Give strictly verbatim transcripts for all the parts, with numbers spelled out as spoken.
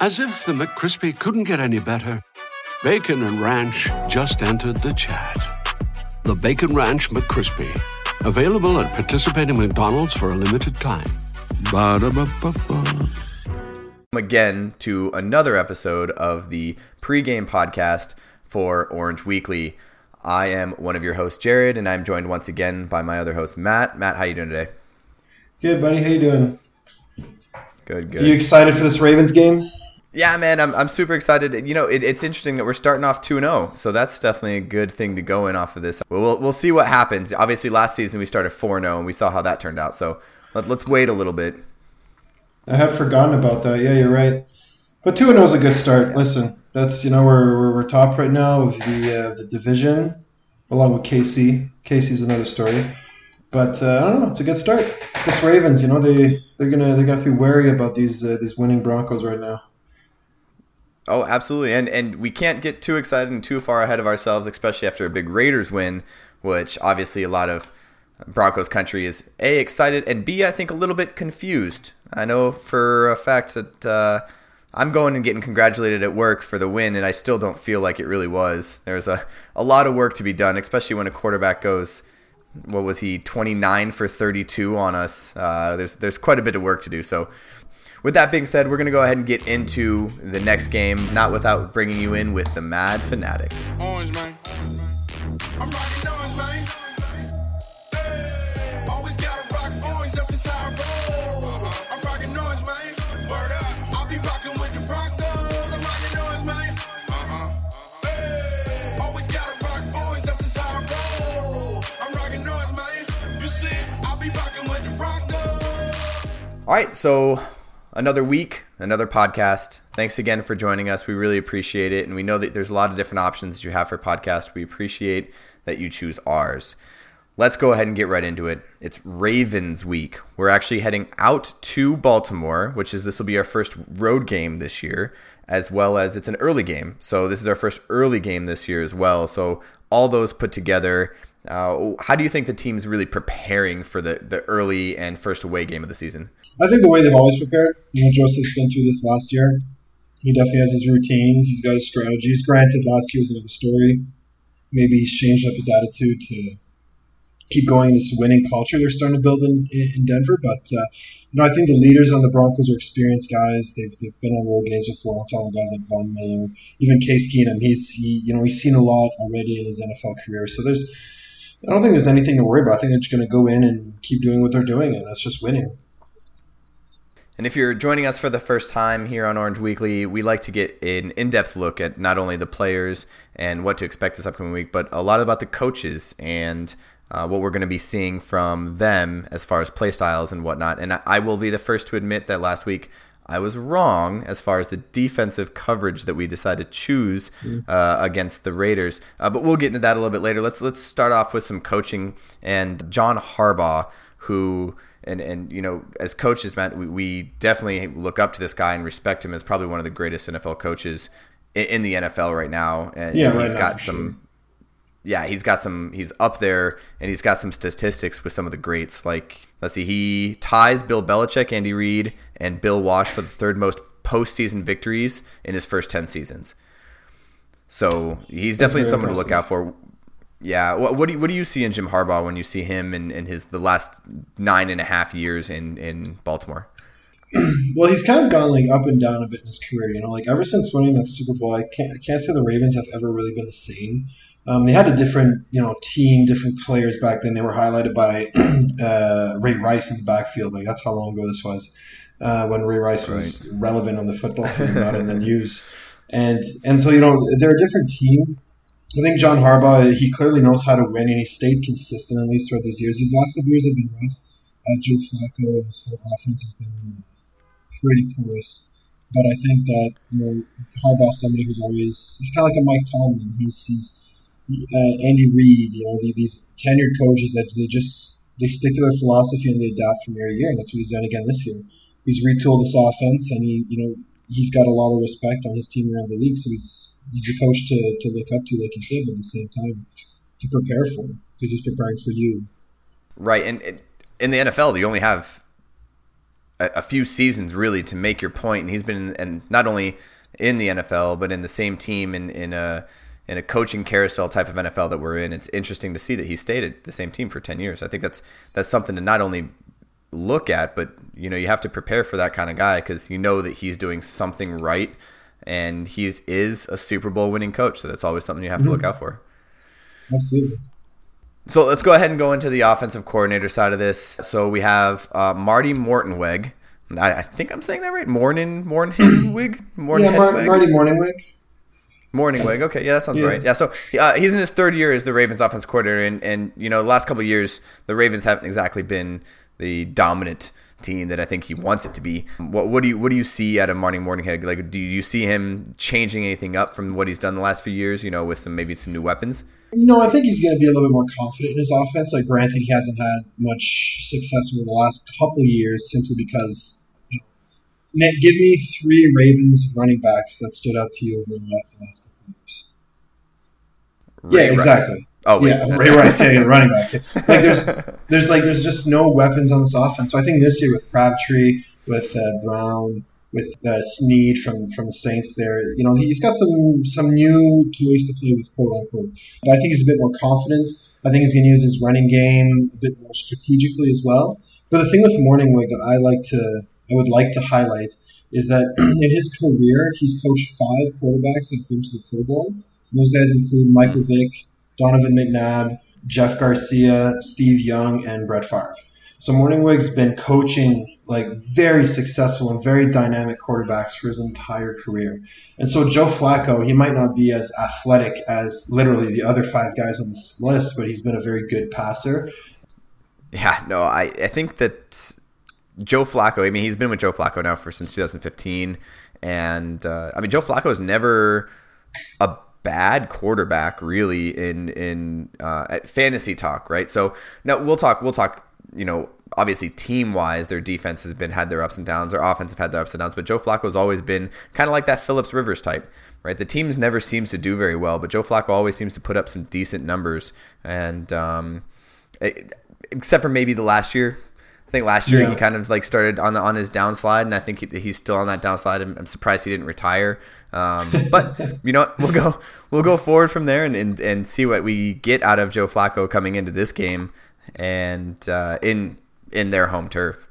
As if the McCrispy couldn't get any better, Bacon and Ranch just entered the chat. The Bacon Ranch McCrispy, available at participating McDonald's for a limited time. Ba-da-ba-ba-ba. Again to another episode of the pregame podcast for Orange Weekly. I am one of your hosts, Jared, and I'm joined once again by my other host, Matt. Matt, how you doing today? Good, buddy. How you doing? Good, good. Are you excited for this Ravens game? Yeah, man, I'm I'm super excited. You know, it, it's interesting that we're starting off two and oh, so that's definitely a good thing to go in off of this. We'll we'll see what happens. Obviously, last season we started four and oh, and we saw how that turned out, so let, let's wait a little bit. I have forgotten about that. Yeah, you're right. But two and oh is a good start. Yeah. Listen, that's, you know, we're, we're, we're top right now of the uh, the division, along with K C. K C's another story. But uh, I don't know, it's a good start. This Ravens, you know, they, they're gonna they're gonna be wary about these uh, these winning Broncos right now. Oh, absolutely. And and we can't get too excited and too far ahead of ourselves, especially after a big Raiders win, which obviously a lot of Broncos country is A, excited, and B, I think a little bit confused. I know for a fact that uh, I'm going and getting congratulated at work for the win, and I still don't feel like it really was. There's a, a lot of work to be done, especially when a quarterback goes, what was he, twenty-nine for thirty-two on us. Uh, there's there's quite a bit of work to do, so... With that being said, we're going to go ahead and get into the next game, not without bringing you in with the Mad Fanatic. Orange, man. I'm rocking orange, man. Hey, always got to rock orange, that's just how I roll. I'm rocking orange, man. Word up. I'll be rocking with the Broncos. I'm rocking orange, man. Uh-huh. Hey, always got to rock orange, that's just how I roll. I'm rocking orange, man. You see it? I'll be rocking with the Broncos. All right, so... Another week, another podcast. Thanks again for joining us. We really appreciate it. And we know that there's a lot of different options you have for podcasts. We appreciate that you choose ours. Let's go ahead and get right into it. It's Ravens week. We're actually heading out to Baltimore, which is this will be our first road game this year, as well as it's an early game. So this is our first early game this year as well. So all those put together, uh, how do you think the team's really preparing for the, the early and first away game of the season? I think the way they've always prepared, you know, Joseph's been through this last year. He definitely has his routines. He's got his strategies. Granted, last year was another story. Maybe he's changed up his attitude to keep going this winning culture they're starting to build in, in Denver. But, uh, you know, I think the leaders on the Broncos are experienced guys. They've they've been on road games before. I'm talking guys like Von Miller, even Case Keenum. He's, he, you know, he's seen a lot already in his N F L career. So there's, I don't think there's anything to worry about. I think they're just going to go in and keep doing what they're doing, and that's just winning. And if you're joining us for the first time here on Orange Weekly, we like to get an in-depth look at not only the players and what to expect this upcoming week, but a lot about the coaches and uh, what we're going to be seeing from them as far as play styles and whatnot. And I will be the first to admit that last week I was wrong as far as the defensive coverage that we decided to choose uh, against the Raiders. Uh, but we'll get into that a little bit later. Let's let's start off with some coaching and John Harbaugh, who... And, and you know, as coaches, Matt, we, we definitely look up to this guy and respect him as probably one of the greatest N F L coaches in, in the N F L right now. And, yeah, and he's right got now, some – yeah, he's got some – he's up there, and he's got some statistics with some of the greats. Like, let's see, he ties Bill Belichick, Andy Reid, and Bill Walsh for the third most postseason victories in his first ten seasons. So he's That's definitely someone impressive. to look out for. Yeah, what, what do you, what do you see in Jim Harbaugh when you see him in, in his the last nine and a half years in, in Baltimore? Well, he's kind of gone like up and down a bit in his career. You know, like ever since winning that Super Bowl, I can't I can't say the Ravens have ever really been the same. Um, they had a different you know team, different players back then. They were highlighted by uh, Ray Rice in the backfield. Like that's how long ago this was uh, when Ray Rice right. was relevant on the football field, not in the news. And and so you know they're a different team. I think John Harbaugh, he clearly knows how to win, and he stayed consistent at least throughout these years. These last couple years have been rough. Uh, Joe Flacco and this whole offense has been uh, pretty porous. But I think that, you know, Harbaugh's somebody who's always, he's kind of like a Mike Tomlin. He's, he's uh, Andy Reid, you know, the, these tenured coaches that they just, they stick to their philosophy and they adapt from year to year. And that's what he's done again this year. He's retooled this offense, and he, you know, he's got a lot of respect on his team around the league. So he's, he's a coach to, to look up to, like you said, but at the same time to prepare for, because he's preparing for you. Right. And, and in the N F L, you only have a few seasons really to make your point, and he's been, and not only in the N F L, but in the same team in, in a in a coaching carousel type of N F L that we're in. It's interesting to see that he stayed at the same team for ten years. I think that's that's something to not only look at, but you know, you have to prepare for that kind of guy, because you know that he's doing something right, and he's is a Super Bowl winning coach, so that's always something you have mm-hmm. to look out for. Absolutely. So let's go ahead and go into the offensive coordinator side of this. So we have uh, Marty Mornhinweg. I, I think I'm saying that right. Mornin Mornhinweg. Mornin yeah, Mar- Marty Mornhinweg. Mornhinweg. Okay, yeah, that sounds yeah. right. Yeah. So uh, he's in his third year as the Ravens' offensive coordinator, and and you know, the last couple of years the Ravens haven't exactly been the dominant team that I think he wants it to be. What, what do you what do you see out of Marty Mornhinweg? Like, do you see him changing anything up from what he's done the last few years? You know, with some maybe some new weapons. No, I think he's going to be a little bit more confident in his offense. Like, granted, he hasn't had much success over the last couple of years, simply because, you know, give me three Ravens running backs that stood out to you over the last couple of years. Ray yeah, Rice. exactly. Oh, wait, yeah, Ray Rice, yeah, running back. Like, there's, there's like, there's just no weapons on this offense. So I think this year with Crabtree, with uh, Brown, with uh, Snead from, from the Saints there. You know, he's got some some new toys to play with, quote unquote. But I think he's a bit more confident. I think he's going to use his running game a bit more strategically as well. But the thing with Mornhinweg that I like to, I would like to highlight is that in his career, he's coached five quarterbacks that have been to the Pro Bowl. Those guys include Michael Vick, Donovan McNabb, Jeff Garcia, Steve Young, and Brett Favre. So Mornhinweg's been coaching like very successful and very dynamic quarterbacks for his entire career. And so Joe Flacco, he might not be as athletic as literally the other five guys on this list, but he's been a very good passer. Yeah, no, I, I think that Joe Flacco, I mean, he's been with Joe Flacco now for since two thousand fifteen. And uh, I mean, Joe Flacco is never a bad quarterback really in, in uh, fantasy talk, right? So no, we'll talk, we'll talk. You know, obviously team-wise, their defense has been had their ups and downs. Their offense have had their ups and downs. But Joe Flacco's always been kind of like that Phillips Rivers type, right? The teams never seems to do very well, but Joe Flacco always seems to put up some decent numbers. And um, it, except for maybe the last year, I think last year yeah. he kind of like started on the, on his downslide, and I think he, he's still on that downslide. I'm, I'm surprised he didn't retire. Um, but you know what? we'll go we'll go forward from there and, and and see what we get out of Joe Flacco coming into this game. And uh, in in their home turf.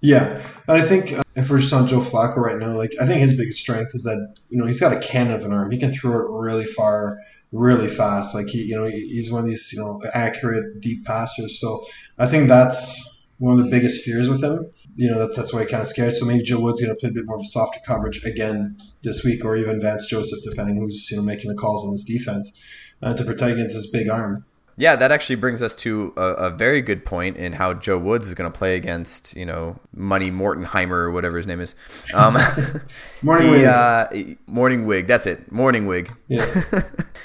Yeah, and I think uh, if we're just on Joe Flacco right now, like I think his biggest strength is that, you know, he's got a cannon of an arm. He can throw it really far, really fast. Like he, you know, he's one of these, you know, accurate deep passers. So I think that's one of the biggest fears with him. You know, that's that's why I kind of scared. So maybe Joe Woods going to play a bit more of a softer coverage again this week, or even Vance Joseph, depending who's, you know, making the calls on his defense uh, to protect against his big arm. Yeah, that actually brings us to a, a very good point in how Joe Woods is going to play against, you know, Money Mortenheimer or whatever his name is. Um, Mornhinweg. Uh, Mornhinweg, that's it. Mornhinweg. Yeah.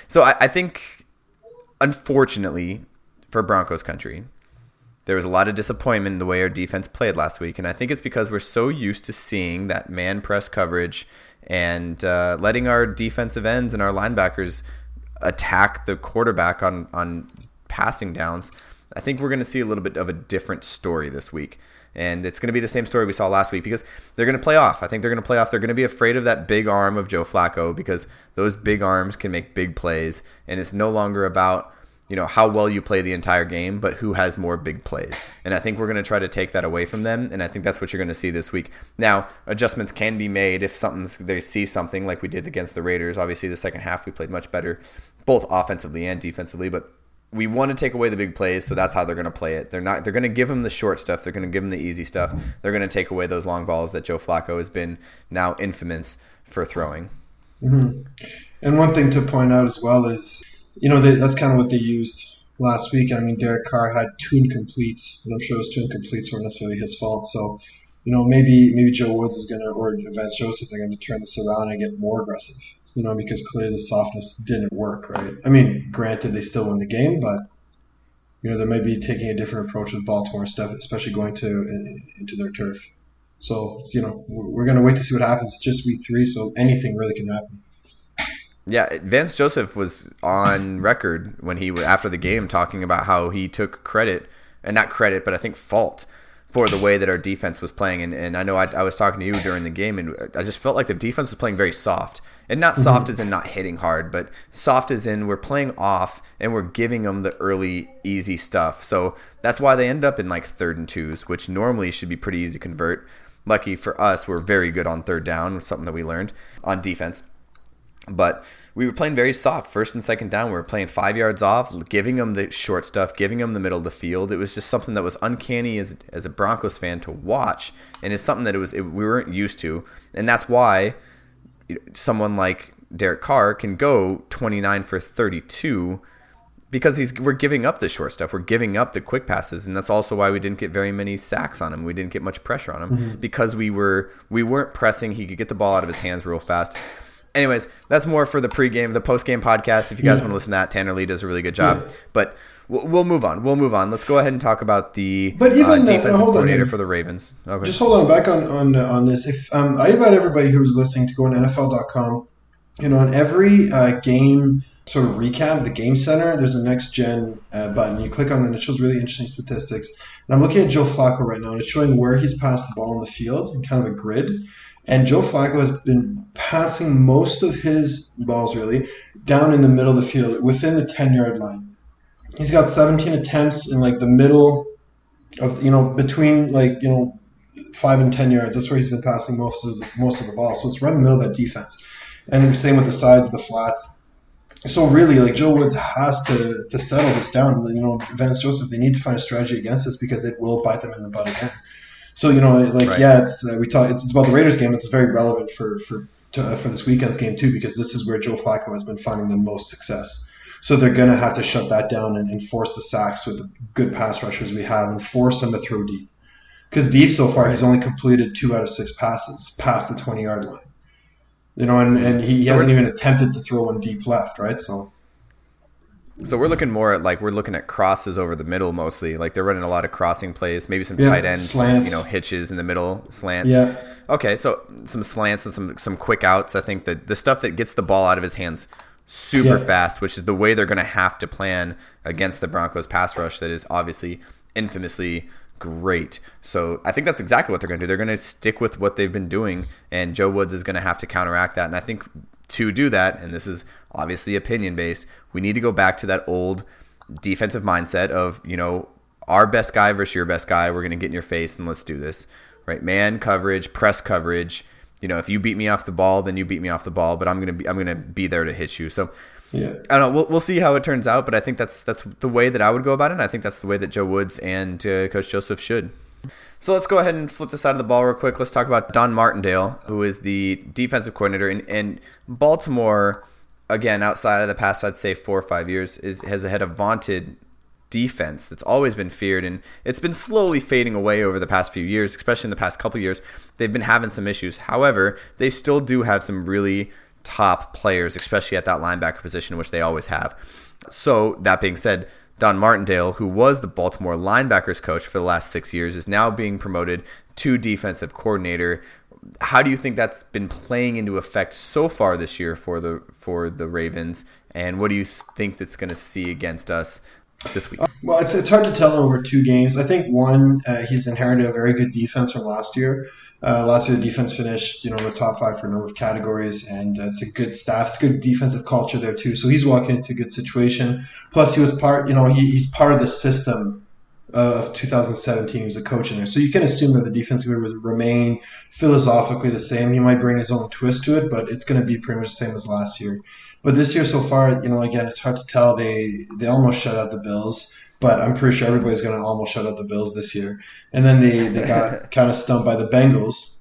So I, I think, unfortunately, for Broncos country, there was a lot of disappointment in the way our defense played last week. And I think it's because we're so used to seeing that man press coverage and uh, letting our defensive ends and our linebackers attack the quarterback on, on passing downs. I think we're going to see a little bit of a different story this week. And it's going to be the same story we saw last week, because they're going to play off. I think they're going to play off. They're going to be afraid of that big arm of Joe Flacco, because those big arms can make big plays. And it's no longer about, you know, how well you play the entire game, but who has more big plays. And I think we're going to try to take that away from them. And I think that's what you're going to see this week. Now, adjustments can be made if something's they see something like we did against the Raiders. Obviously, the second half we played much better, both offensively and defensively. But we want to take away the big plays, so that's how they're going to play it. They're not. They're going to give them the short stuff. They're going to give them the easy stuff. They're going to take away those long balls that Joe Flacco has been now infamous for throwing. Mm-hmm. And one thing to point out as well is, you know, they, that's kind of what they used last week. I mean, Derek Carr had two incompletes, and I'm sure those two incompletes weren't necessarily his fault. So you know, maybe maybe Joe Woods is going to, or Vance Joseph, they're going to turn this around and get more aggressive, you know, because clearly the softness didn't work, right? I mean, granted, they still win the game, but, you know, they might be taking a different approach with Baltimore, especially going to in, into their turf. So, you know, we're going to wait to see what happens. It's just week three, so anything really can happen. Yeah, Vance Joseph was on record when he, after the game, talking about how he took credit, and not credit, but I think fault, for the way that our defense was playing. And, and I know I, I was talking to you during the game, and I just felt like the defense was playing very soft. And not soft mm-hmm. as in not hitting hard, but soft as in we're playing off and we're giving them the early, easy stuff. So that's why they end up in like third and twos, which normally should be pretty easy to convert. Lucky for us, we're very good on third down, which is something that we learned on defense. But we were playing very soft. First and second down, we were playing five yards off, giving them the short stuff, giving them the middle of the field. It was just something that was uncanny as as a Broncos fan to watch, and it's something that it was it, we weren't used to. And that's why someone like Derek Carr can go twenty-nine for thirty-two, because he's we're giving up the short stuff. We're giving up the quick passes, and that's also why we didn't get very many sacks on him. We didn't get much pressure on him mm-hmm. because we, were, we weren't pressing. He could get the ball out of his hands real fast. Anyways, that's more for the pregame, the postgame podcast. If you guys yeah. want to listen to that, Tanner Lee does a really good job. Yeah. But we'll, we'll move on. We'll move on. Let's go ahead and talk about the but even, uh, defensive uh, coordinator on, for the Ravens. Okay. Just hold on back on on, uh, on this. If um, I invite everybody who's listening to go on N F L dot com, and on every uh, game sort of recap, the Game Center, there's a next gen uh, button. You click on that, and it shows really interesting statistics. And I'm looking at Joe Flacco right now, and it's showing where he's passed the ball in the field, in kind of a grid. And Joe Flacco has been passing most of his balls, really, down in the middle of the field, within the ten-yard line. He's got seventeen attempts in, like, the middle of, you know, between, like, you know, five and ten yards. That's where he's been passing most of the, most of the ball. So it's right in the middle of that defense. And same with the sides, the flats. So really, like, Joe Woods has to, to settle this down. You know, Vance Joseph, they need to find a strategy against this, because it will bite them in the butt again. So, you know, like, right. yeah, it's uh, we talk, it's, it's about the Raiders game. It's very relevant for for to, uh, for this weekend's game, too, because this is where Joe Flacco has been finding the most success. So they're going to have to shut that down and, and force the sacks with the good pass rushers we have, and force him to throw deep. Because deep so far, he's only completed two out of six passes past the twenty-yard line. You know, and, and he, he so hasn't even attempted to throw one deep left, right? So... So we're looking more at like we're looking at crosses over the middle mostly. Like they're running a lot of crossing plays, maybe some yeah, tight end, slants. You know, hitches in the middle, slants. Yeah. Okay, so some slants and some some quick outs. I think that the stuff that gets the ball out of his hands super yeah. fast, which is the way they're going to have to plan against the Broncos pass rush that is obviously infamously great. So I think that's exactly what they're going to do. They're going to stick with what they've been doing, and Joe Woods is going to have to counteract that. And I think to do that, and this is obviously opinion-based, we need to go back to that old defensive mindset of, you know, our best guy versus your best guy. We're going to get in your face and let's do this, right? Man coverage, press coverage. You know, if you beat me off the ball, then you beat me off the ball, but I'm going to be, I'm going to be there to hit you. So yeah. I don't know. We'll, we'll see how it turns out, but I think that's, that's the way that I would go about it. And I think that's the way that Joe Woods and uh, Coach Joseph should. So let's go ahead and flip the side of the ball real quick. Let's talk about Don Martindale, who is the defensive coordinator. And, and Baltimore, again, outside of the past, I'd say four or five years, is has had a vaunted defense that's always been feared. And it's been slowly fading away over the past few years, especially in the past couple of years. They've been having some issues. However, they still do have some really top players, especially at that linebacker position, which they always have. So that being said, Don Martindale, who was the Baltimore linebackers coach for the last six years, is now being promoted to defensive coordinator. How do you think that's been playing into effect so far this year for the for the Ravens? And what do you think that's going to see against us this week? Well, it's it's hard to tell over two games. I think, one, uh, he's inherited a very good defense from last year. Uh, last year, the defense finished, you know, in the top five for a number of categories, and uh, it's a good staff. It's a good defensive culture there too. So he's walking into a good situation. Plus, he was part, you know, he, he's part of the system of two thousand seventeen. He was a coach in there, so you can assume that the defense would remain philosophically the same. He might bring his own twist to it, but it's going to be pretty much the same as last year. But this year so far, you know, again, it's hard to tell. They they almost shut out the Bills. But I'm pretty sure everybody's going to almost shut out the Bills this year. And then they, they got kind of stumped by the Bengals.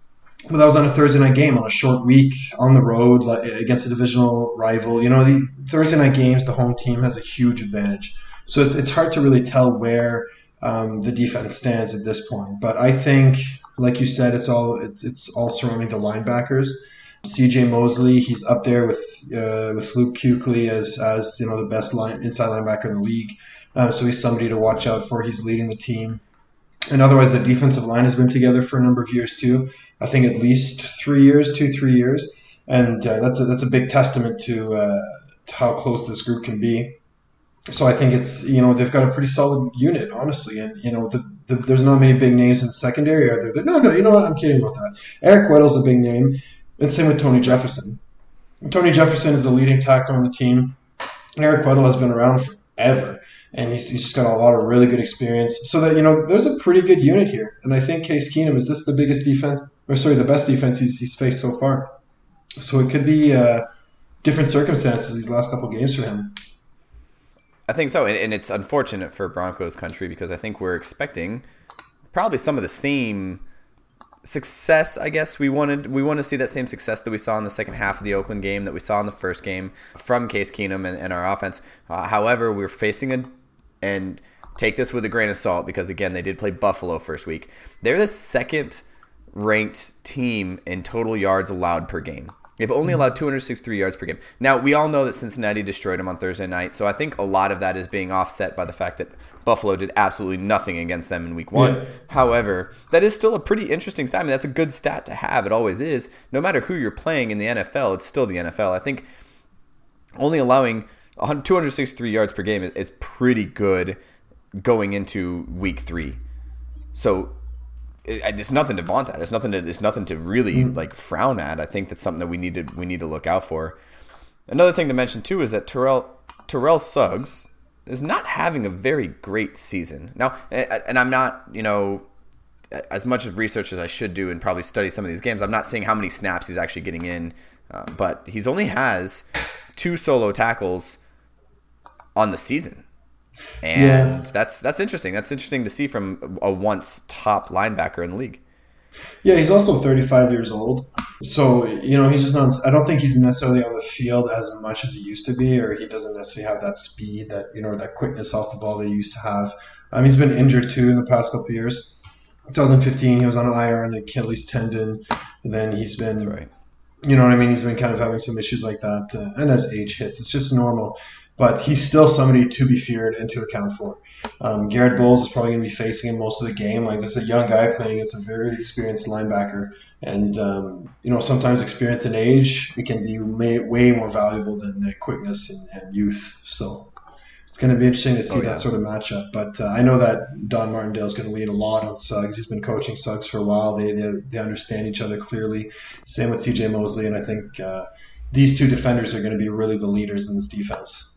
But that was on a Thursday night game, on a short week, on the road, like, against a divisional rival. You know, the Thursday night games, the home team has a huge advantage. So it's it's hard to really tell where um, the defense stands at this point. But I think Like you said, it's all it's, it's all surrounding the linebackers. C J. Mosley, he's up there with uh, with Luke Kuechly as as you know the best line inside linebacker in the league. Uh, so he's somebody to watch out for. He's leading the team. And otherwise, the defensive line has been together for a number of years too. I think at least three years, two, three years. And uh, that's a, that's a big testament to, uh, to how close this group can be. So I think it's, you know, they've got a pretty solid unit, honestly. And, you know, the, the, there's not many big names in the secondary, are there? But no, no, you know what? I'm kidding about that. Eric Weddle's a big name. And same with Tony Jefferson. Tony Jefferson is the leading tackler on the team. Eric Weddle has been around forever. And he's, he's just got a lot of really good experience. So that, you know, there's a pretty good unit here. And I think Case Keenum, is this the biggest defense, or sorry, the best defense he's, he's faced so far? So it could be uh, different circumstances these last couple games for him. I think so. And, and it's unfortunate for Broncos country because I think we're expecting probably some of the same success, I guess. We wanted we want to see that same success that we saw in the second half of the Oakland game, that we saw in the first game from Case Keenum and, and our offense. Uh, however, we're facing a And take this with a grain of salt because, again, they did play Buffalo first week. They're the second-ranked team in total yards allowed per game. They've only allowed two hundred sixty-three yards per game. Now, we all know that Cincinnati destroyed them on Thursday night, so I think a lot of that is being offset by the fact that Buffalo did absolutely nothing against them in week one. Yeah. However, that is still a pretty interesting stat. I mean, that's a good stat to have. It always is. No matter who you're playing in the N F L, it's still the N F L. I think only allowing two hundred sixty-three yards per game is pretty good going into week three. So it, it's nothing to vaunt at. It's nothing to, it's nothing to really like frown at. I think that's something that we need to, we need to look out for. Another thing to mention too is that Terrell, Terrell Suggs is not having a very great season. Now, and I'm not, you know, as much of research as I should do and probably study some of these games, I'm not seeing how many snaps he's actually getting in, uh, but he's only has two solo tackles on the season. And yeah. that's that's interesting. That's interesting to see from a once top linebacker in the league. Yeah, he's also thirty-five years old. So, you know, he's just not I don't think he's necessarily on the field as much as he used to be, or he doesn't necessarily have that speed, that, you know, that quickness off the ball that he used to have. Um, he's been injured too in the past couple of years. twenty fifteen he was on I R on Achilles tendon, and then he's been that's right. You know what I mean? He's been kind of having some issues like that. Uh, and as age hits, it's just normal. But he's still somebody to be feared and to account for. Um, Garrett Bowles is probably going to be facing him most of the game. Like, this is a young guy playing against a very experienced linebacker. And, um, you know, sometimes experience and age, it can be may, way more valuable than uh, quickness and, and youth. So it's going to be interesting to see oh, yeah. that sort of matchup. But uh, I know that Don Martindale is going to lean a lot on Suggs. He's been coaching Suggs for a while. They they, they understand each other clearly. Same with C J. Mosley. And I think uh, these two defenders are going to be really the leaders in this defense.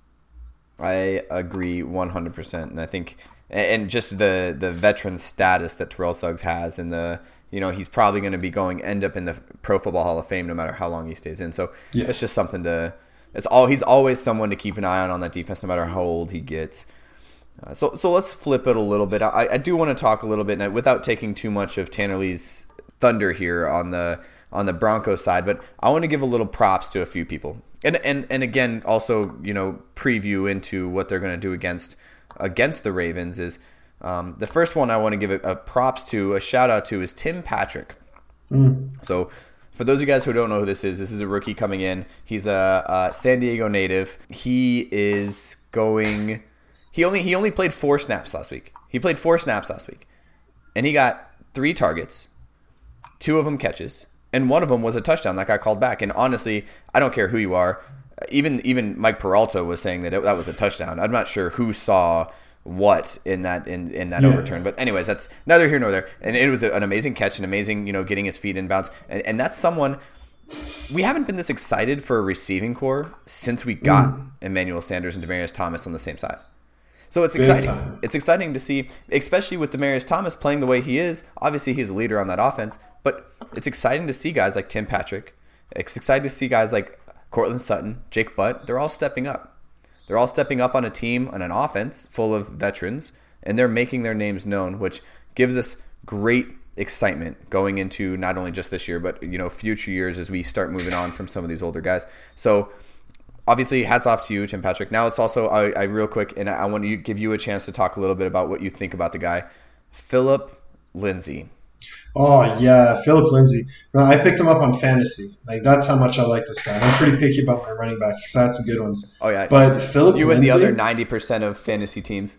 I agree one hundred percent. And I think – and just the, the veteran status that Terrell Suggs has, and the – you know, he's probably going to be going – end up in the Pro Football Hall of Fame no matter how long he stays in. So yeah. it's just something to – It's all he's always someone to keep an eye on on that defense, no matter how old he gets. Uh, so, so let's flip it a little bit. I, I do want to talk a little bit, and I, without taking too much of Tanner Lee's thunder here on the on the Broncos side, but I want to give a little props to a few people, and and and again, also you know preview into what they're going to do against against the Ravens is um, the first one I want to give a, a props to, a shout out to is Tim Patrick. Mm. So. For those of you guys who don't know who this is, this is a rookie coming in. He's a, a San Diego native. He is going – he only he only played four snaps last week. He played four snaps last week. And he got three targets, two of them catches, and one of them was a touchdown that got called back. And honestly, I don't care who you are. Even even Mike Peralta was saying that it, that was a touchdown. I'm not sure who saw – what in that in, in that yeah. overturn, but anyways, that's neither here nor there. And it was an amazing catch, an amazing you know getting his feet inbounds, and, and that's someone we haven't been this excited for a receiving core since we got mm. Emmanuel Sanders and Demaryius Thomas on the same side. So it's exciting. It's exciting to see, especially with Demaryius Thomas playing the way he is. Obviously, he's a leader on that offense, but it's exciting to see guys like Tim Patrick. It's exciting to see guys like Cortland Sutton, Jake Butt. They're all stepping up. They're all stepping up on a team, on an offense full of veterans, and they're making their names known, which gives us great excitement going into not only just this year, but you know future years as we start moving on from some of these older guys. So obviously, hats off to you, Tim Patrick. Now it's also, I, I real quick, and I want to give you a chance to talk a little bit about what you think about the guy, Philip Lindsay. Oh, yeah, Philip Lindsay. I picked him up on fantasy. Like, that's how much I like this guy. And I'm pretty picky about my running backs because I had some good ones. Oh, yeah. But Philip Lindsay. You and the other ninety percent of fantasy teams.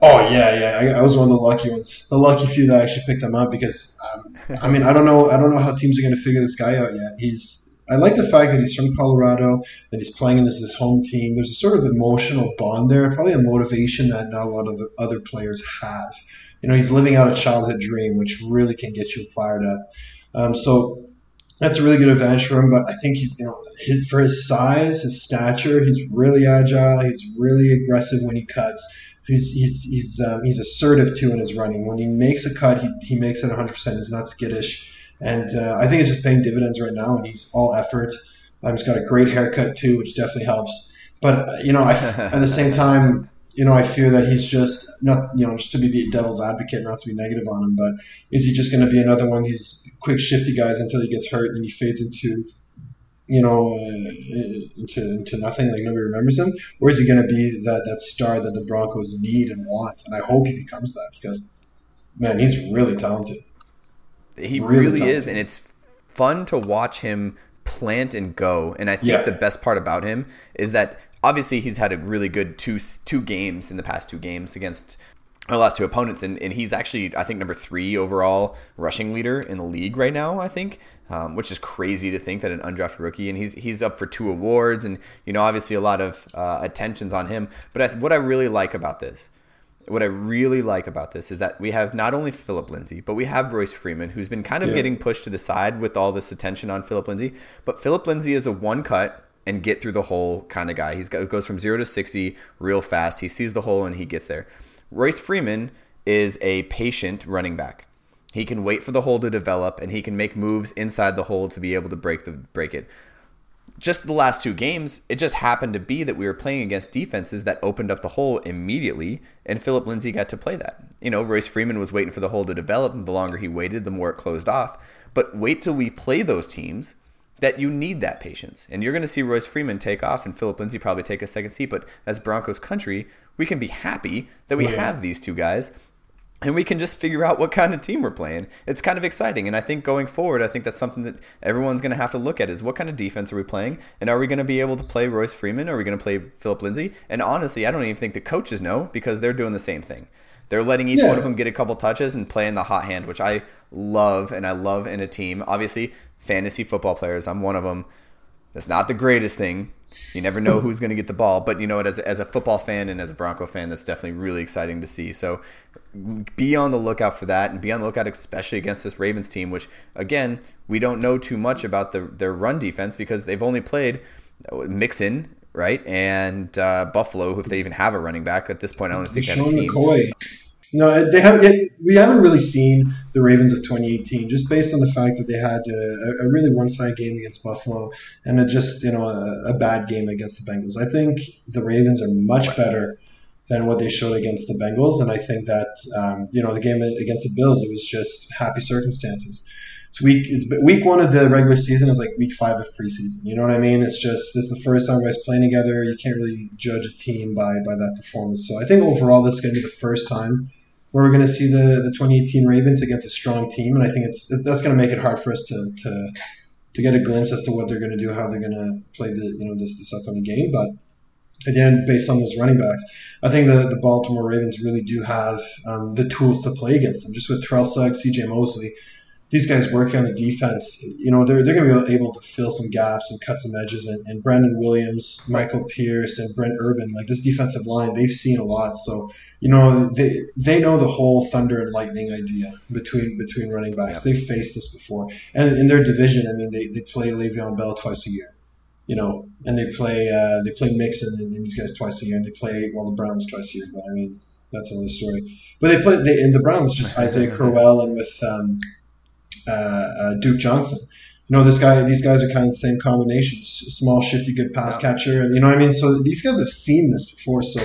Oh, yeah, yeah. I, I was one of the lucky ones. The lucky few that actually picked him up because, um, I mean, I don't know I don't know how teams are going to figure this guy out yet. He's I like the fact that he's from Colorado, that he's playing in this, this home team. There's a sort of emotional bond there, probably a motivation that not a lot of the other players have. You know, he's living out a childhood dream, which really can get you fired up. Um, so that's a really good advantage for him. But I think he's, you know, his, for his size, his stature, he's really agile. He's really aggressive when he cuts. He's he's he's um, he's assertive too in his running. When he makes a cut, he he makes it one hundred percent. He's not skittish. And uh, I think it's just paying dividends right now, and he's all effort. Um, he's got a great haircut too, which definitely helps. But uh, you know, I, at the same time, you know, I fear that he's just not, you know, just to be the devil's advocate, not to be negative on him. But is he just going to be another one of these quick shifty guys until he gets hurt and he fades into, you know, uh, into into nothing, like nobody remembers him? Or is he going to be that that star that the Broncos need and want? And I hope he becomes that because, man, he's really talented. He really, really is, and it's fun to watch him plant and go. And I think yeah. the best part about him is that obviously he's had a really good two two games in the past two games against our last two opponents, and, and he's actually, I think, number three overall rushing leader in the league right now, I think, um, which is crazy to think that an undrafted rookie, and he's he's up for two awards and, you know, obviously a lot of uh, attention's on him. But I th- what I really like about this What I really like about this is that we have not only Philip Lindsay, but we have Royce Freeman, who's been kind of yeah. getting pushed to the side with all this attention on Philip Lindsay. But Philip Lindsay is a one cut and get through the hole kind of guy. He goes from zero to sixty real fast. He sees the hole and he gets there. Royce Freeman is a patient running back. He can wait for the hole to develop, and he can make moves inside the hole to be able to break the break it. Just the last two games, it just happened to be that we were playing against defenses that opened up the hole immediately, and Philip Lindsay got to play that. You know, Royce Freeman was waiting for the hole to develop, and the longer he waited, the more it closed off. But wait till we play those teams that you need that patience. And you're going to see Royce Freeman take off and Philip Lindsay probably take a second seat. But as Broncos country, we can be happy that we yeah. have these two guys. And we can just figure out what kind of team we're playing. It's kind of exciting. And I think going forward, I think that's something that everyone's going to have to look at is what kind of defense are we playing? And are we going to be able to play Royce Freeman? Are we going to play Philip Lindsay? And honestly, I don't even think the coaches know because they're doing the same thing. They're letting each yeah. one of them get a couple touches and play in the hot hand, which I love and I love in a team. Obviously, fantasy football players, I'm one of them. That's not the greatest thing. You never know who's going to get the ball. But, you know, as as a football fan and as a Bronco fan, that's definitely really exciting to see. So be on the lookout for that, and be on the lookout especially against this Ravens team, which, again, we don't know too much about the, their run defense because they've only played Mixon, right, and uh, Buffalo, if they even have a running back. At this point, I don't think they have a team. McCoy. No, they have. It, we haven't really seen the Ravens of twenty eighteen, just based on the fact that they had a, a really one-sided game against Buffalo and a just you know a, a bad game against the Bengals. I think the Ravens are much better than what they showed against the Bengals, and I think that um, you know the game against the Bills, it was just happy circumstances. It's week it's week one of the regular season is like week five of preseason. You know what I mean? It's just this is the first time guys playing together. You can't really judge a team by by that performance. So I think overall this is going to be the first time where we're going to see the, the twenty eighteen Ravens against a strong team, and I think it's that's going to make it hard for us to, to to get a glimpse as to what they're going to do, how they're going to play the you know this this upcoming game. But at the end, based on those running backs, I think the, the Baltimore Ravens really do have um, the tools to play against them. Just with Terrell Suggs, C J. Mosley, these guys working on the defense, you know they're they're going to be able to fill some gaps and cut some edges. And, and Brandon Williams, Michael Pierce, and Brent Urban, like this defensive line, they've seen a lot. So. You know, they they know the whole thunder and lightning idea between between running backs. Yeah. They've faced this before. And in their division, I mean, they, they play Le'Veon Bell twice a year, you know, and they play uh, they play Mixon and these guys twice a year, and they play, well, the Browns twice a year. But, I mean, that's another story. But they play, they, and the Browns, just Isaiah Crowell and with um, uh, uh, Duke Johnson. You know, this guy, these guys are kind of the same combinations, small, shifty, good pass catcher. And, you know what I mean? So these guys have seen this before, so...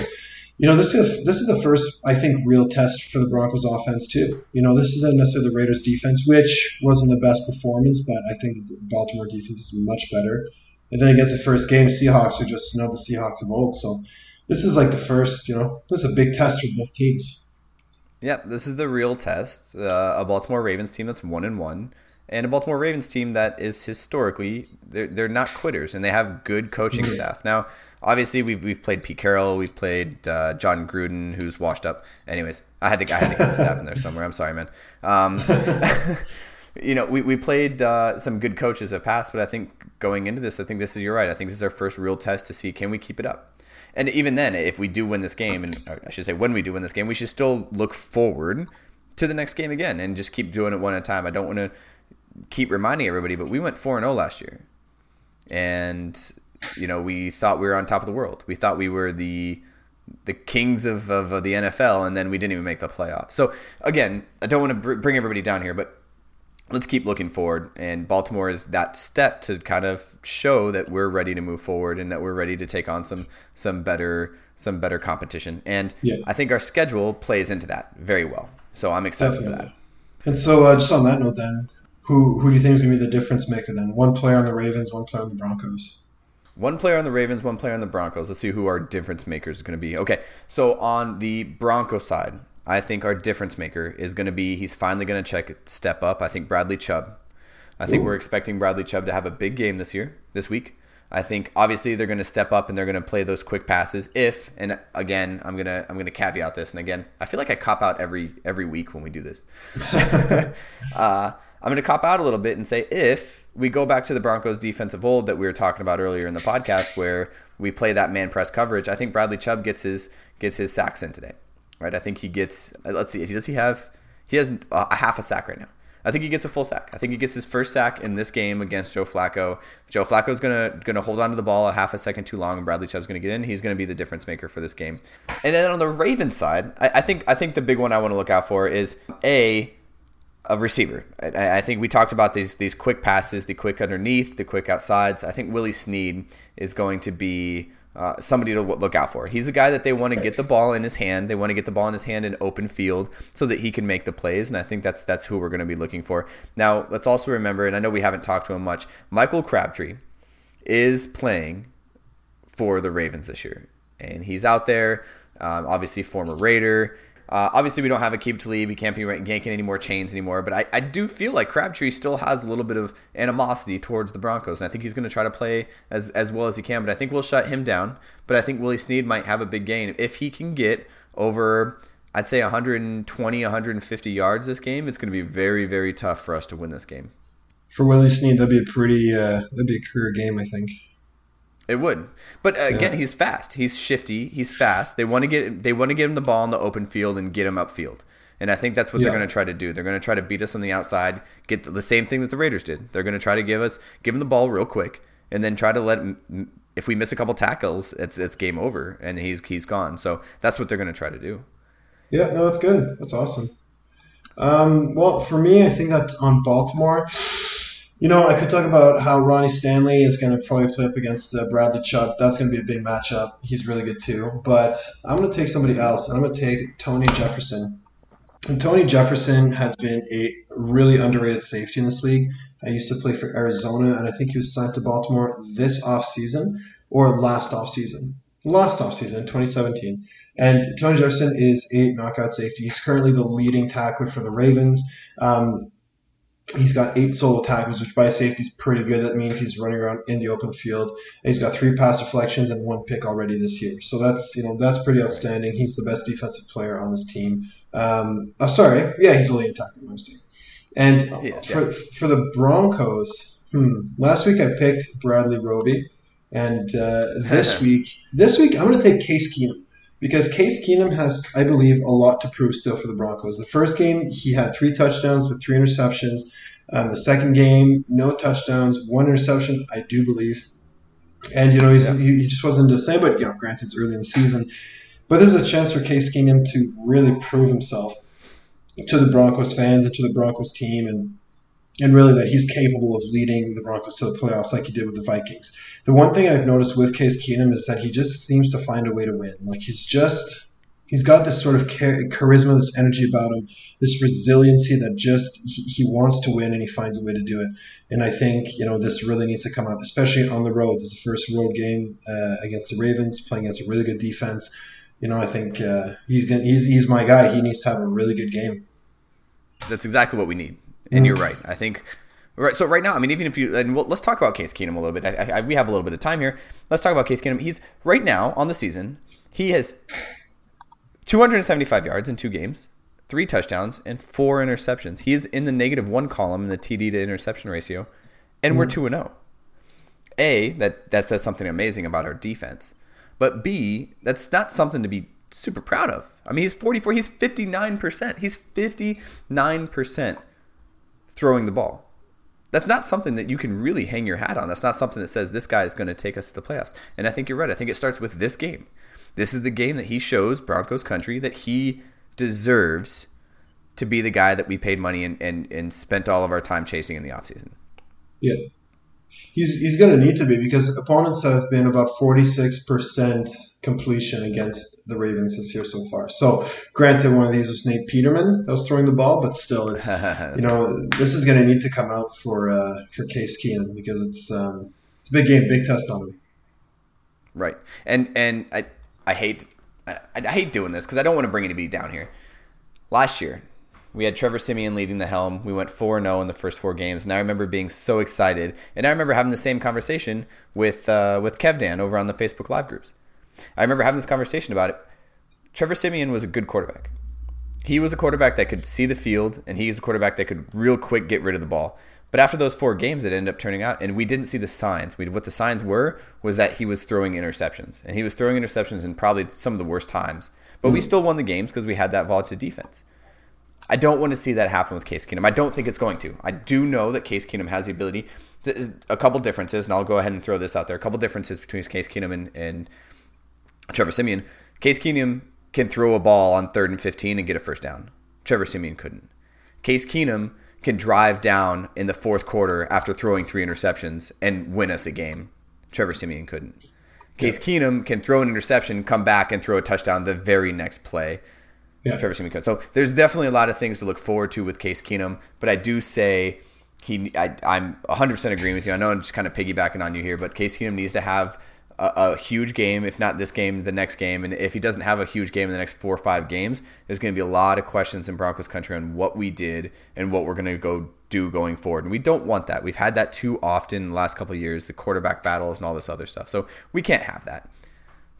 You know, this is this is the first, I think, real test for the Broncos offense, too. You know, this isn't necessarily the Raiders defense, which wasn't the best performance, but I think the Baltimore defense is much better. And then against the first game, Seahawks are just not the Seahawks of old. So this is like the first, you know, this is a big test for both teams. Yep, this is the real test. Uh, a Baltimore Ravens team that's one and one, and a Baltimore Ravens team that is historically they're they're not quitters, and they have good coaching mm-hmm. staff. Now, obviously, we've we've played Pete Carroll, we've played uh, John Gruden, who's washed up. Anyways, I had to I had to get this stab in there somewhere. I'm sorry, man. Um, you know, we we played uh, some good coaches have passed, but I think going into this, I think this is you're right. I think this is our first real test to see can we keep it up. And even then, if we do win this game, and I should say when we do win this game, we should still look forward to the next game again and just keep doing it one at a time. I don't want to keep reminding everybody, but we went four and oh last year. And, you know, we thought we were on top of the world. We thought we were the the kings of, of, of the N F L, and then we didn't even make the playoffs. So, again, I don't want to br- bring everybody down here, but let's keep looking forward. And Baltimore is that step to kind of show that we're ready to move forward and that we're ready to take on some, some better, some better competition. And yeah. I think our schedule plays into that very well. So I'm excited Definitely. for that. And so uh, just on that note then, who, who do you think is going to be the difference maker then? One player on the Ravens, one player on the Broncos. One player on the Ravens, one player on the Broncos. Let's see who our difference maker is going to be. Okay. So on the Bronco side, I think our difference maker is going to be he's finally going to check step up. I think Bradley Chubb. I think Ooh. we're expecting Bradley Chubb to have a big game this year, this week. I think obviously they're going to step up and they're going to play those quick passes. If and again, I'm gonna I'm gonna caveat this. And again, I feel like I cop out every every week when we do this. uh, I'm gonna cop out a little bit and say if we go back to the Broncos defense of old that we were talking about earlier in the podcast, where we play that man press coverage, I think Bradley Chubb gets his gets his sacks in today. Right, I think he gets. Let's see. Does he have? He has a half a sack right now. I think he gets a full sack. I think he gets his first sack in this game against Joe Flacco. Joe Flacco's gonna gonna hold on to the ball a half a second too long, and Bradley Chubb's gonna get in. He's gonna be the difference maker for this game. And then on the Ravens side, I, I think I think the big one I want to look out for is a a receiver. I, I think we talked about these these quick passes, the quick underneath, the quick outsides. I think Willie Snead is going to be. Uh, somebody to look out for. He's a guy that they want to get the ball in his hand. They want to get the ball in his hand in open field so that he can make the plays, and I think that's that's who we're going to be looking for. Now, let's also remember, and I know we haven't talked to him much, Michael Crabtree is playing for the Ravens this year, and he's out there, um, obviously former Raider. Uh, obviously, we don't have a keep to leave. We can't be yanking any more chains anymore. But I, I do feel like Crabtree still has a little bit of animosity towards the Broncos. And I think he's going to try to play as, as well as he can. But I think we'll shut him down. But I think Willie Snead might have a big gain. If he can get over, I'd say, one twenty, one fifty yards this game, it's going to be very, very tough for us to win this game. For Willie Snead, that'd be a pretty uh, – that'd be a career game, I think. It would, but uh, again, yeah. he's fast. He's shifty. He's fast. They want to get they want to get him the ball in the open field and get him upfield. And I think that's what yeah. they're going to try to do. They're going to try to beat us on the outside. Get the, the same thing that the Raiders did. They're going to try to give us give him the ball real quick, and then try to let him, if we miss a couple tackles, it's it's game over, and he's he's gone. So that's what they're going to try to do. Yeah, no, that's good. That's awesome. Um, well, for me, I think that's on Baltimore. You know, I could talk about how Ronnie Stanley is going to probably play up against uh, Bradley Chubb. That's going to be a big matchup. He's really good too. But I'm going to take somebody else, and I'm going to take Tony Jefferson. And Tony Jefferson has been a really underrated safety in this league. I used to play for Arizona, and I think he was signed to Baltimore this offseason or last offseason. Last offseason, twenty seventeen. And Tony Jefferson is a knockout safety. He's currently the leading tackler for the Ravens. Um He's got eight solo tackles, which by safety is pretty good. That means he's running around in the open field. And he's got three pass deflections and one pick already this year. So that's you know that's pretty outstanding. He's the best defensive player on this team. Um, oh, sorry, yeah, he's the leading tackler on this team. And yes, for, yeah. for the Broncos, hmm, last week I picked Bradley Roby, and uh, this week this week I'm going to take Case Keenum. Because Case Keenum has, I believe, a lot to prove still for the Broncos. The first game, he had three touchdowns with three interceptions. Um, the second game, no touchdowns, one interception, I do believe. And, you know, he's, yeah. he, he just wasn't the same, but, you know, granted, it's early in the season. But this is a chance for Case Keenum to really prove himself to the Broncos fans and to the Broncos team and and really that he's capable of leading the Broncos to the playoffs like he did with the Vikings. The one thing I've noticed with Case Keenum is that he just seems to find a way to win. Like he's just – he's got this sort of charisma, this energy about him, this resiliency that just he, he wants to win and he finds a way to do it. And I think, you know, this really needs to come out, especially on the road. This is the first road game uh, against the Ravens, playing against a really good defense. you know, I think uh, he's gonna, he's he's my guy. He needs to have a really good game. That's exactly what we need. And mm-hmm. You're right. I think. Right, so right now, I mean, even if you and we'll, let's talk about Case Keenum a little bit. I, I, we have a little bit of time here. Let's talk about Case Keenum. He's right now on the season. He has two hundred seventy-five yards in two games, three touchdowns, and four interceptions. He is in the negative one column in the T D to interception ratio, and mm-hmm. we're two and zero. A, that that says something amazing about our defense, but B, that's not something to be super proud of. I mean, he's forty-four. He's fifty-nine percent. He's fifty-nine percent throwing the ball. That's not something that you can really hang your hat on. That's not something that says this guy is going to take us to the playoffs. And I think you're right. I think it starts with this game. This is the game that he shows Broncos country that he deserves to be the guy that we paid money and, and, and spent all of our time chasing in the offseason. Yeah. He's he's going to need to be because opponents have been about forty-six percent completion against the Ravens this year so far. So granted, one of these was Nate Peterman that was throwing the ball, but still, it's, you know, cool. This is going to need to come out for uh, for Case Keenum because it's um, it's a big game, big test on him. Right, and and I I hate I, I hate doing this because I don't want to bring anybody down here. Last year, we had Trevor Siemian leading the helm. We went four and oh in the first four games, and I remember being so excited. And I remember having the same conversation with uh, with Kevdan over on the Facebook Live groups. I remember having this conversation about it. Trevor Siemian was a good quarterback. He was a quarterback that could see the field, and he was a quarterback that could real quick get rid of the ball. But after those four games, it ended up turning out, and we didn't see the signs. We, what the signs were was that he was throwing interceptions, and he was throwing interceptions in probably some of the worst times. But mm-hmm. we still won the games because we had that volatile defense. I don't want to see that happen with Case Keenum. I don't think it's going to. I do know that Case Keenum has the ability. To, a couple differences, and I'll go ahead and throw this out there. A couple differences between Case Keenum and, and Trevor Siemian. Case Keenum can throw a ball on third and fifteen and get a first down. Trevor Siemian couldn't. Case Keenum can drive down in the fourth quarter after throwing three interceptions and win us a game. Trevor Siemian couldn't. Case yeah. Keenum can throw an interception, come back, and throw a touchdown the very next play. Yeah. Trevor Siemian. So there's definitely a lot of things to look forward to with Case Keenum, but I do say he. I, I'm one hundred percent agreeing with you. I know I'm just kind of piggybacking on you here, but Case Keenum needs to have a, a huge game, if not this game, the next game. And if he doesn't have a huge game in the next four or five games, there's going to be a lot of questions in Broncos country on what we did and what we're going to go do going forward. And we don't want that. We've had that too often in the last couple of years, the quarterback battles and all this other stuff. So we can't have that.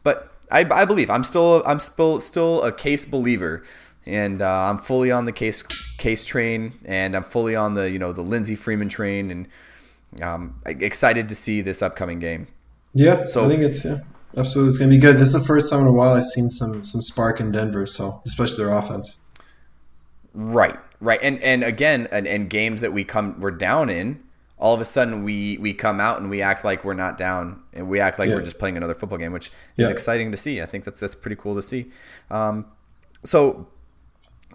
But I, I believe I'm still I'm still still a Case believer, and uh, I'm fully on the case case train, and I'm fully on the you know the Lindsay Freeman train, and um, excited to see this upcoming game. Yeah, so I think it's yeah, absolutely it's gonna be good. This is the first time in a while I've seen some some spark in Denver, so especially their offense. Right, right, and and again, and, and games that we come we're down in. All of a sudden, we, we come out and we act like we're not down, and we act like yeah. we're just playing another football game, which yeah. is exciting to see. I think that's that's pretty cool to see. Um, so,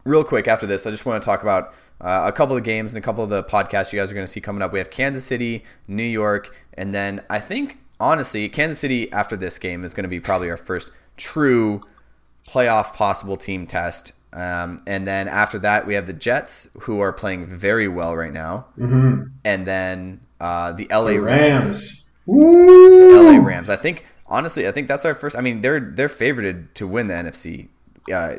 real quick after this, I just want to talk about uh, a couple of games and a couple of the podcasts you guys are going to see coming up. We have Kansas City, New York, and then I think, honestly, Kansas City after this game is going to be probably our first true playoff possible team test. Um, and then after that, we have the Jets, who are playing very well right now. Mm-hmm. And then uh, the L A the Rams. Rams. L A Rams. I think, honestly, I think that's our first. I mean, they're they're favored to win the N F C uh,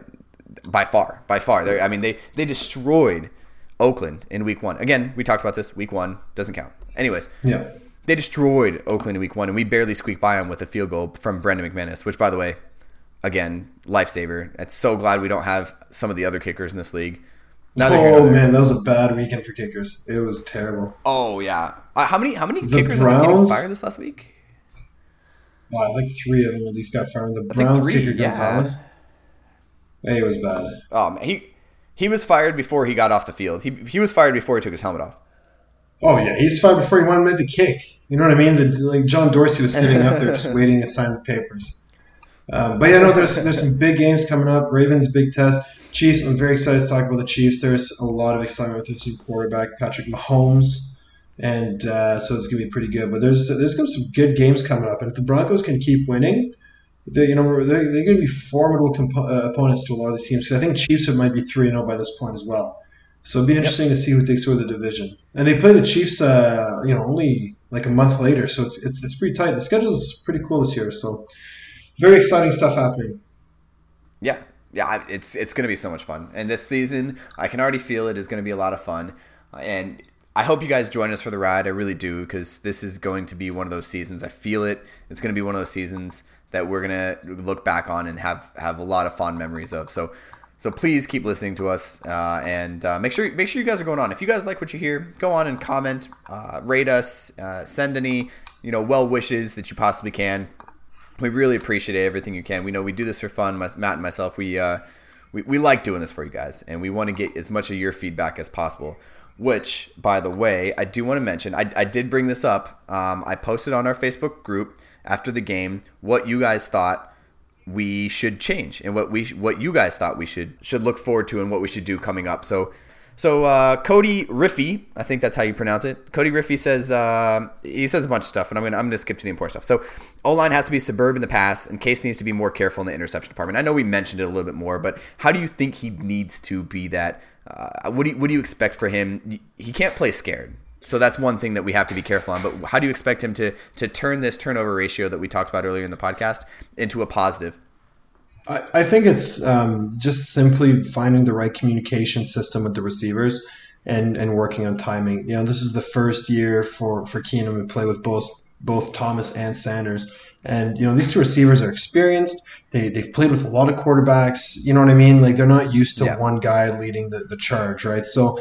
by far. By far. They're, I mean, they, they destroyed Oakland in week one. Again, we talked about this. Week one doesn't count. Anyways. Yeah. They destroyed Oakland in week one, and we barely squeaked by them with a field goal from Brendan McManus, which, by the way, again, lifesaver. I'm so glad we don't have some of the other kickers in this league. Neither oh, here, man, that was a bad weekend for kickers. It was terrible. Oh, yeah. Uh, how many How many the kickers Browns, did we get fired this last week? Wow, like three of them at least got fired. The I Browns three, kicker yeah. Gonzalez. Hey, it was bad. Oh, man. He, he was fired before he got off the field. He he was fired before he took his helmet off. Oh, yeah. He was fired before he went and made the kick. You know what I mean? The, like John Dorsey was sitting up there just waiting to sign the papers. Um, but yeah, no, there's there's some big games coming up. Ravens, big test. Chiefs, I'm very excited to talk about the Chiefs. There's a lot of excitement with this new quarterback, Patrick Mahomes, and uh, so it's gonna be pretty good. But there's there's gonna be some good games coming up, and if the Broncos can keep winning, they, you know they're, they're gonna be formidable comp- uh, opponents to a lot of these teams. Because I think Chiefs have might be three and oh by this point as well. So it'll be interesting yep. to see who takes over the division. And they play the Chiefs, uh, you know, only like a month later, so it's it's it's pretty tight. The schedule's pretty cool this year, so. Very exciting stuff happening. Yeah. Yeah, it's it's going to be so much fun. And this season, I can already feel it is going to be a lot of fun. And I hope you guys join us for the ride. I really do, because this is going to be one of those seasons. I feel it. It's going to be one of those seasons that we're going to look back on and have, have a lot of fond memories of. So so please keep listening to us, uh, and uh, make sure make sure you guys are going on. If you guys like what you hear, go on and comment, uh, rate us, uh, send any you know well wishes that you possibly can. We really appreciate everything you can. We know we do this for fun. Matt and myself, we uh, we, we like doing this for you guys, and we want to get as much of your feedback as possible, which, by the way, I do want to mention. I, I did bring this up. Um, I posted on our Facebook group after the game what you guys thought we should change and what we what you guys thought we should should look forward to and what we should do coming up. So, so uh, Cody Riffey, I think that's how you pronounce it. Cody Riffey says uh, he says a bunch of stuff, but I'm gonna I'm gonna skip to the important stuff. So, O-line has to be superb in the pass, and Case needs to be more careful in the interception department. I know we mentioned it a little bit more, but how do you think he needs to be that? Uh, what do you, what do you expect for him? He can't play scared. So that's one thing that we have to be careful on. But how do you expect him to to turn this turnover ratio that we talked about earlier in the podcast into a positive? I, I think it's um, just simply finding the right communication system with the receivers and, and working on timing. You know, this is the first year for, for Keenum to play with both both Thomas and Sanders. And, you know, these two receivers are experienced. They, they've played with a lot of quarterbacks. You know what I mean? Like, they're not used to yeah. one guy leading the, the charge, right? So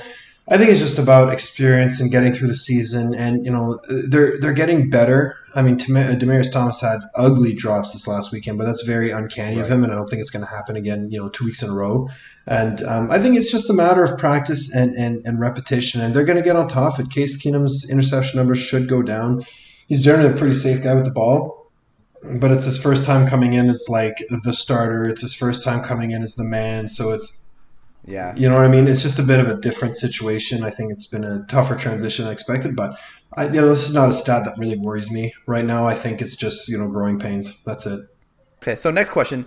I think it's just about experience and getting through the season, and you know they're they're getting better. I mean, Demaryius Thomas had ugly drops this last weekend, but that's very uncanny right. of him, and I don't think it's going to happen again. You know, two weeks in a row, and um, I think it's just a matter of practice and and, and repetition, and they're going to get on top. And Case Keenum's interception numbers should go down. He's generally a pretty safe guy with the ball. But it's his first time coming in as like the starter. It's his first time coming in as the man. So it's, yeah, you know what I mean? It's just a bit of a different situation. I think it's been a tougher transition than expected, but I, you know, this is not a stat that really worries me right now. I think it's just, you know, growing pains. That's it. Okay. So next question,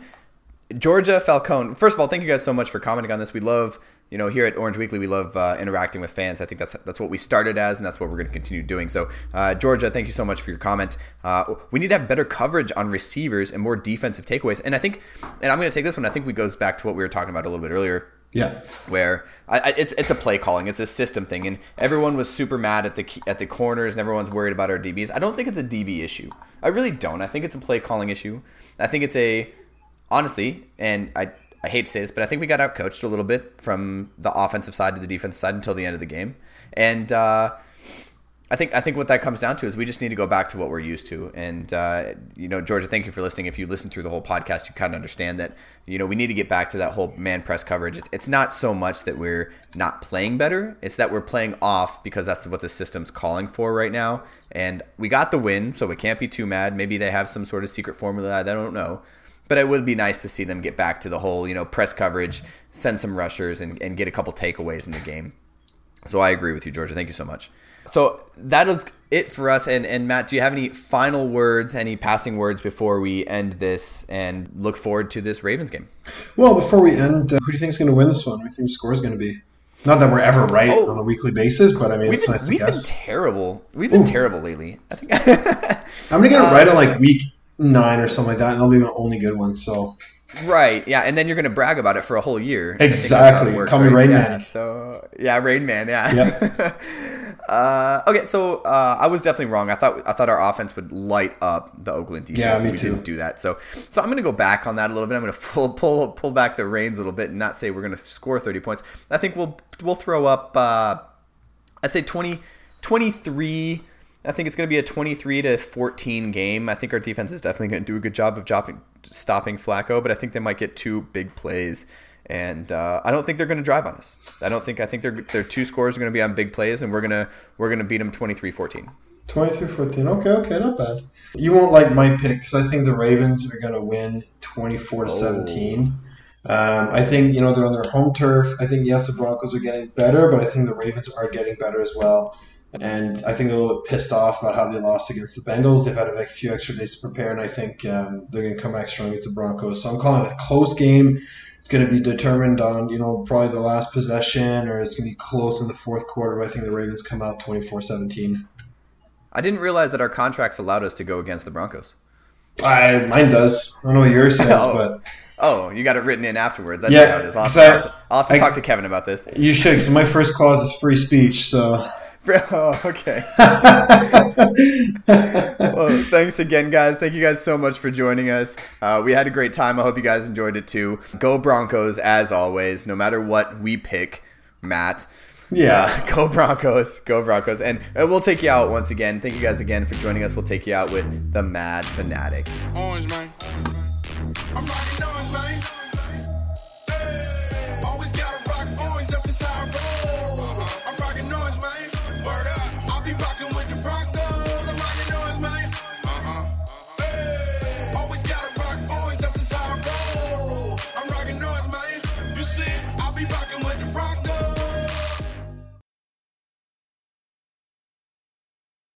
Georgia Falcone. First of all, thank you guys so much for commenting on this. We love, you know, here at Orange Weekly, we love uh, interacting with fans. I think that's that's what we started as, and that's what we're going to continue doing. So, uh, Georgia, thank you so much for your comment. Uh, we need to have better coverage on receivers and more defensive takeaways. And I think, and I'm going to take this one, I think it goes back to what we were talking about a little bit earlier. Yeah. Where I, I, it's it's a play calling. It's a system thing. And everyone was super mad at the at the corners, and everyone's worried about our D Bs. I don't think it's a D B issue. I really don't. I think it's a play calling issue. I think it's a, honestly, and I... I hate to say this, but I think we got outcoached a little bit from the offensive side to the defensive side until the end of the game. And uh, I think I think what that comes down to is we just need to go back to what we're used to. And, uh, you know, Georgia, thank you for listening. If you listen through the whole podcast, you kind of understand that, you know, we need to get back to that whole man press coverage. It's, it's not so much that we're not playing better. It's that we're playing off because that's what the system's calling for right now. And we got the win, so we can't be too mad. Maybe they have some sort of secret formula. I don't know. But it would be nice to see them get back to the whole, you know, press coverage, send some rushers, and, and get a couple takeaways in the game. So I agree with you, Georgia. Thank you so much. So that is it for us. And, and Matt, do you have any final words, any passing words before we end this and look forward to this Ravens game? Well, before we end, uh, who do you think is going to win this one? Who do you think the score is going to be? Not that we're ever right oh, on a weekly basis, but I mean, it's been, nice to we've guess. We've been terrible. We've been Ooh. terrible lately. I think I'm going to get it right um, on like week nine or something like that, and that'll be my only good one. So right, yeah, and then you're going to brag about it for a whole year. Exactly. Works, call me right? Rain yeah, Man. So yeah, Rain Man. Yeah. Yep. uh, okay, so uh, I was definitely wrong. I thought I thought our offense would light up the Oakland defense. Yeah, me and we too. Didn't do that. So so I'm going to go back on that a little bit. I'm going to pull pull pull back the reins a little bit and not say we're going to score thirty points. I think we'll we'll throw up. Uh, I say twenty, twenty-three. I think it's going to be a twenty-three to fourteen game. I think our defense is definitely going to do a good job of jopping, stopping Flacco, but I think they might get two big plays, and uh, I don't think they're going to drive on us. I don't think I think their their two scores are going to be on big plays, and we're gonna we're gonna beat them twenty-three fourteen. twenty-three fourteen. Okay, okay, not bad. You won't like my pick because I think the Ravens are going to win twenty-four to seventeen. Um, I think, you know, they're on their home turf. I think yes, the Broncos are getting better, but I think the Ravens are getting better as well. And I think they're a little bit pissed off about how they lost against the Bengals. They've had a few extra days to prepare, and I think um, they're going to come back strong against the Broncos. So I'm calling it a close game. It's going to be determined on, you know, probably the last possession, or it's going to be close in the fourth quarter. But I think the Ravens come out twenty-four seventeen. I didn't realize that our contracts allowed us to go against the Broncos. I mine does. I don't know what yours says, oh. but oh, you got it written in afterwards. That's yeah, how it is. I'll have to, I, I'll have to, I'll have to I, talk to Kevin about this. You should. So my first clause is free speech. So. Oh, okay. Well, thanks again, guys. Thank you guys so much for joining us. Uh, we had a great time. I hope you guys enjoyed it too. Go Broncos, as always. No matter what we pick, Matt. Yeah. Uh, go Broncos. Go Broncos. And uh, we'll take you out once again. Thank you guys again for joining us. We'll take you out with the Mad Fanatic. Orange, man.